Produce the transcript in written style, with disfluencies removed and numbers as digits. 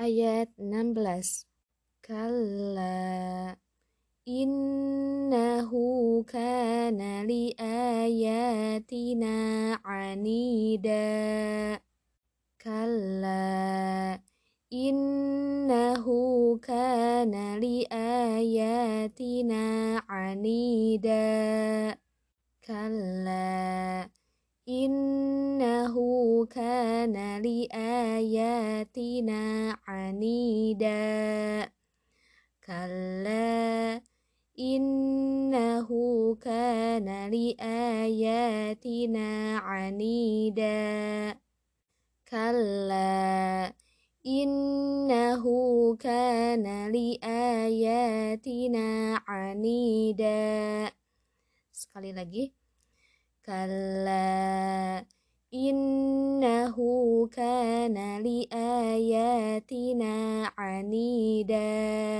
ayat 16. Kalla innahu kana li ayatina anida. Kalla innahu kana li ayatina anida. Kalla innahu kana li ayatina anida. Kalla innahu kana li ayatina anida. Kalla innahu kana li ayatina anida. Sekali lagi. Kalla innahu kana li ayatina anida.